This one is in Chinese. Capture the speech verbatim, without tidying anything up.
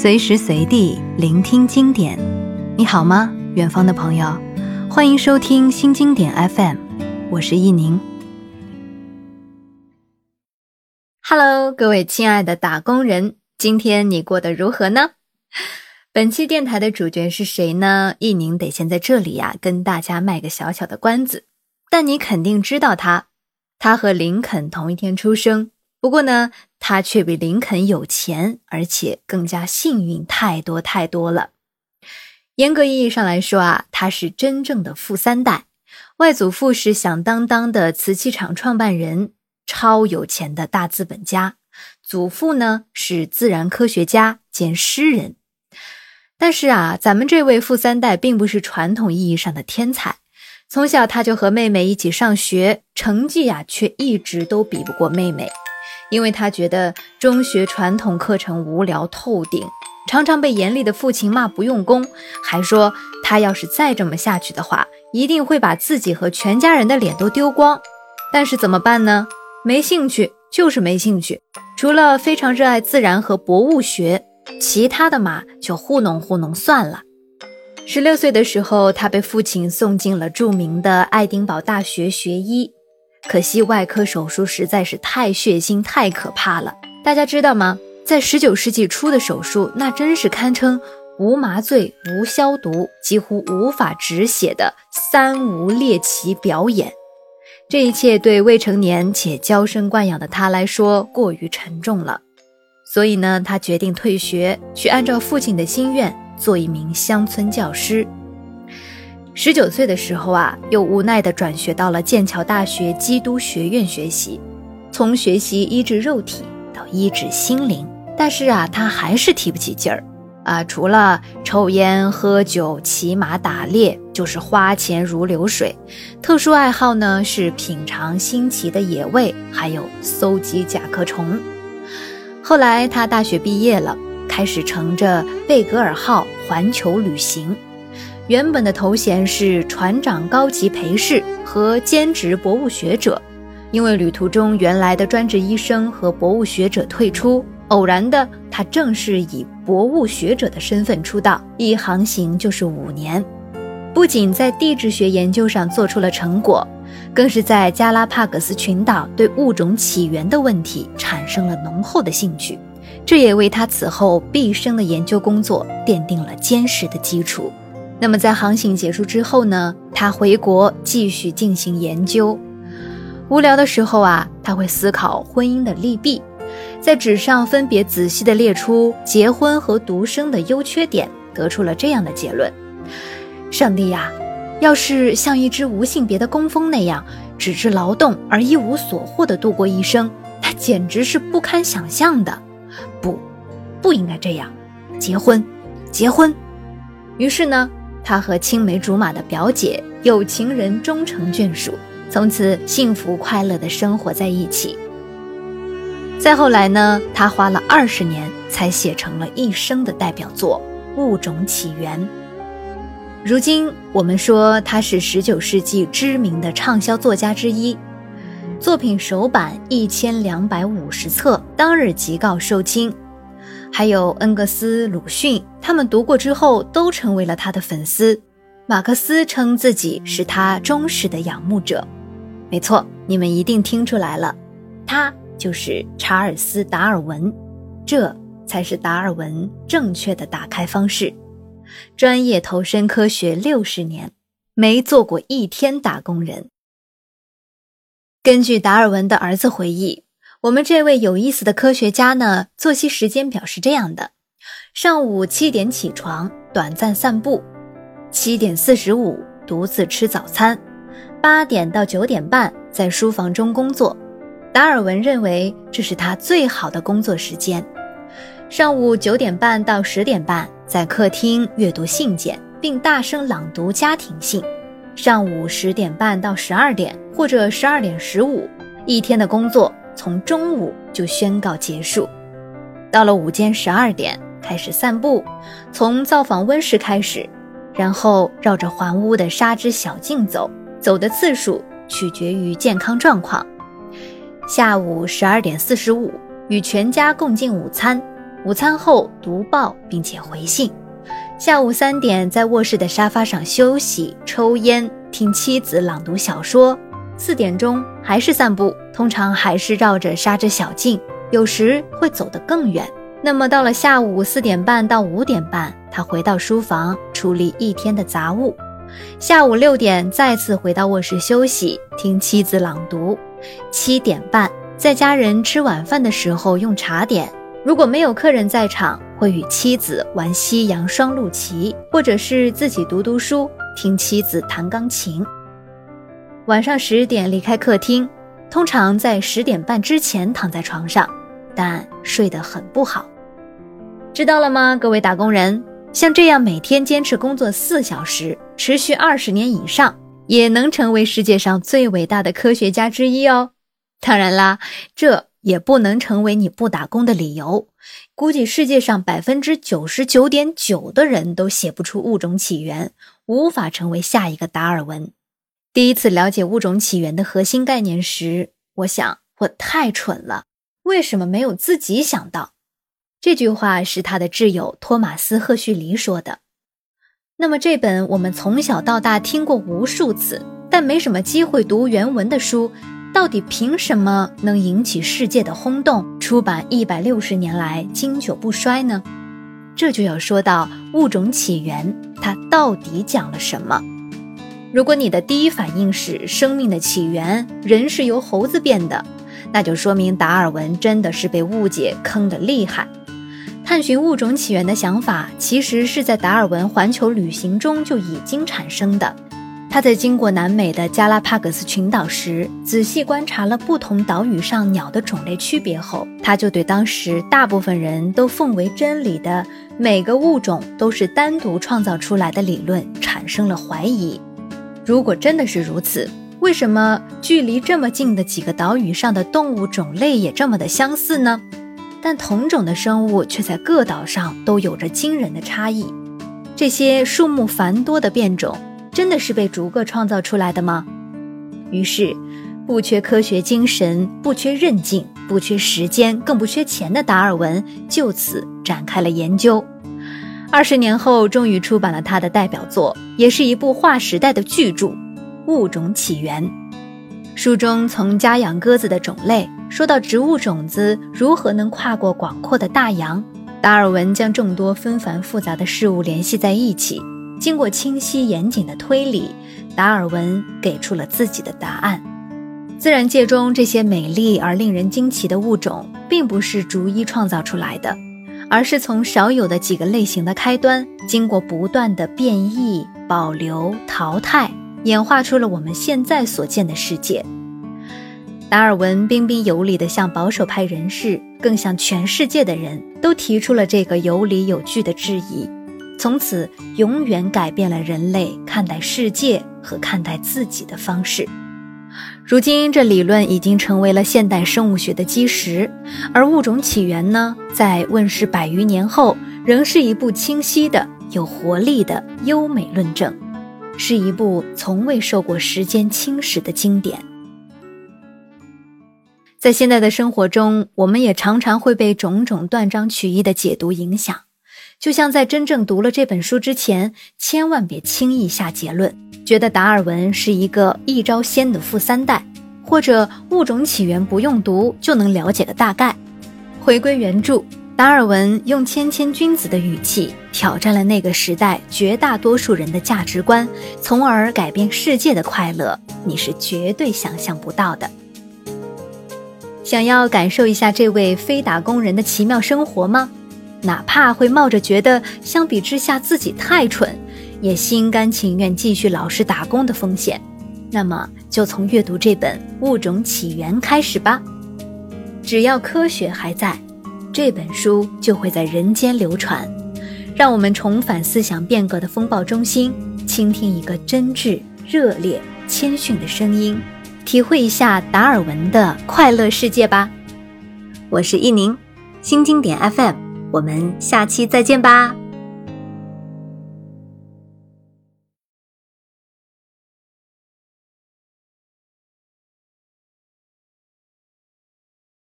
随时随地聆听经典。你好吗，远方的朋友？欢迎收听新经典 F M， 我是一宁。Hello， 各位亲爱的打工人，今天你过得如何呢？本期电台的主角是谁呢？一宁得先在这里呀、啊，跟大家卖个小小的关子，但你肯定知道他，他和林肯同一天出生。不过呢，他却比林肯有钱，而且更加幸运太多太多了。严格意义上来说啊，他是真正的富三代，外祖父是响当当的瓷器厂创办人，超有钱的大资本家，祖父呢是自然科学家兼诗人。但是啊，咱们这位富三代并不是传统意义上的天才，从小他就和妹妹一起上学，成绩啊却一直都比不过妹妹。因为他觉得中学传统课程无聊透顶，常常被严厉的父亲骂不用功，还说他要是再这么下去的话，一定会把自己和全家人的脸都丢光。但是怎么办呢？没兴趣就是没兴趣，除了非常热爱自然和博物学，其他的嘛就糊弄糊弄算了。十六岁的时候，他被父亲送进了著名的爱丁堡大学学医，可惜外科手术实在是太血腥太可怕了。大家知道吗？在十九世纪初的手术，那真是堪称无麻醉无消毒几乎无法止血的三无猎奇表演。这一切对未成年且娇生惯养的他来说过于沉重了，所以呢，他决定退学，去按照父亲的心愿做一名乡村教师。十九岁的时候啊，又无奈地转学到了剑桥大学基督学院学习，从学习医治肉体到医治心灵。但是啊，他还是提不起劲儿啊，除了抽烟喝酒骑马打猎，就是花钱如流水。特殊爱好呢是品尝新奇的野味，还有搜集甲壳虫。后来他大学毕业了，开始乘着贝格尔号环球旅行，原本的头衔是船长高级陪侍和兼职博物学者，因为旅途中原来的专职医生和博物学者退出，偶然的他正式以博物学者的身份出道，一航行就是五年。不仅在地质学研究上做出了成果，更是在加拉帕戈斯群岛对物种起源的问题产生了浓厚的兴趣，这也为他此后毕生的研究工作奠定了坚实的基础。那么在航行结束之后呢，他回国继续进行研究。无聊的时候啊，他会思考婚姻的利弊，在纸上分别仔细地列出结婚和独生的优缺点，得出了这样的结论：上帝呀、啊，要是像一只无性别的工蜂那样，只知劳动而一无所获地度过一生，那简直是不堪想象的。不，不应该这样，结婚，结婚。于是呢，他和青梅竹马的表姐有情人终成眷属，从此幸福快乐地生活在一起。再后来呢，他花了二十年才写成了一生的代表作《物种起源》。如今我们说他是十九世纪知名的畅销作家之一，作品首版一千两百五十册，当日即告售罄。还有恩格斯、鲁迅，他们读过之后都成为了他的粉丝。马克思称自己是他忠实的仰慕者。没错，你们一定听出来了，他就是查尔斯·达尔文。这才是达尔文正确的打开方式。专业投身科学六十年，没做过一天打工人。根据达尔文的儿子回忆，我们这位有意思的科学家呢，作息时间表是这样的：上午七点起床，短暂散步；七点四十五独自吃早餐；八点到九点半在书房中工作。达尔文认为这是他最好的工作时间。上午九点半到十点半在客厅阅读信件，并大声朗读家庭信；上午十点半到十二点或者十二点十五，一天的工作从中午就宣告结束。到了午间十二点开始散步，从造访温室开始，然后绕着环屋的沙之小径走，走的次数取决于健康状况。下午十二点四十五与全家共进午餐，午餐后读报并且回信，下午三点在卧室的沙发上休息、抽烟、听妻子朗读小说，四点钟还是散步，通常还是绕着沙之小径，有时会走得更远。那么到了下午四点半到五点半，他回到书房处理一天的杂物，下午六点再次回到卧室休息，听妻子朗读，七点半在家人吃晚饭的时候用茶点，如果没有客人在场，会与妻子玩西洋双陆棋，或者是自己读读书，听妻子弹钢琴。晚上十点离开客厅，通常在十点半之前躺在床上，但睡得很不好。知道了吗，各位打工人？像这样每天坚持工作四小时，持续二十年以上，也能成为世界上最伟大的科学家之一哦。当然啦，这也不能成为你不打工的理由。估计世界上 百分之九十九点九 的人都写不出物种起源，无法成为下一个达尔文。第一次了解物种起源的核心概念时，我想我太蠢了，为什么没有自己想到？这句话是他的挚友托马斯·赫胥黎说的。那么这本我们从小到大听过无数次，但没什么机会读原文的书，到底凭什么能引起世界的轰动，出版一百六十年来经久不衰呢？这就要说到物种起源，它到底讲了什么？如果你的第一反应是生命的起源，人是由猴子变的，那就说明达尔文真的是被误解坑得厉害。探寻物种起源的想法其实是在达尔文环球旅行中就已经产生的。他在经过南美的加拉帕戈斯群岛时，仔细观察了不同岛屿上鸟的种类区别后，他就对当时大部分人都奉为真理的每个物种都是单独创造出来的理论产生了怀疑。如果真的是如此，为什么距离这么近的几个岛屿上的动物种类也这么的相似呢？但同种的生物却在各岛上都有着惊人的差异。这些数目繁多的变种真的是被逐个创造出来的吗？于是不缺科学精神，不缺韧劲，不缺时间，更不缺钱的达尔文就此展开了研究。二十年后终于出版了他的代表作，也是一部划时代的巨著《物种起源》。书中从家养鸽子的种类说到植物种子如何能跨过广阔的大洋，达尔文将众多纷繁复杂的事物联系在一起，经过清晰严谨的推理，达尔文给出了自己的答案。自然界中这些美丽而令人惊奇的物种并不是逐一创造出来的，而是从少有的几个类型的开端，经过不断的变异、保留、淘汰，演化出了我们现在所见的世界。达尔文彬彬有礼地向保守派人士，更向全世界的人都提出了这个有理有据的质疑，从此永远改变了人类看待世界和看待自己的方式。如今这理论已经成为了现代生物学的基石，而物种起源呢，在问世百余年后仍是一部清晰的、有活力的优美论证，是一部从未受过时间侵蚀的经典。在现代的生活中，我们也常常会被种种断章取义的解读影响，就像在真正读了这本书之前，千万别轻易下结论，觉得达尔文是一个一招鲜的富三代，或者物种起源不用读就能了解个大概。回归原著，达尔文用谦谦君子的语气挑战了那个时代绝大多数人的价值观，从而改变世界的快乐，你是绝对想象不到的。想要感受一下这位非打工人的奇妙生活吗？哪怕会冒着觉得相比之下自己太蠢，也心甘情愿继续老实打工的风险，那么就从阅读这本《物种起源》开始吧。只要科学还在，这本书就会在人间流传。让我们重返思想变革的风暴中心，倾听一个真挚、热烈、谦逊的声音，体会一下达尔文的快乐世界吧。我是一宁，新经典 F M， 我们下期再见吧。